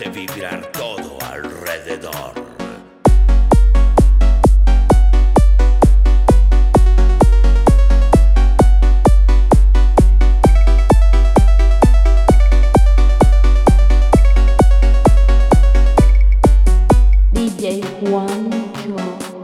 hace vibrar todo alrededor. DJ Juancho.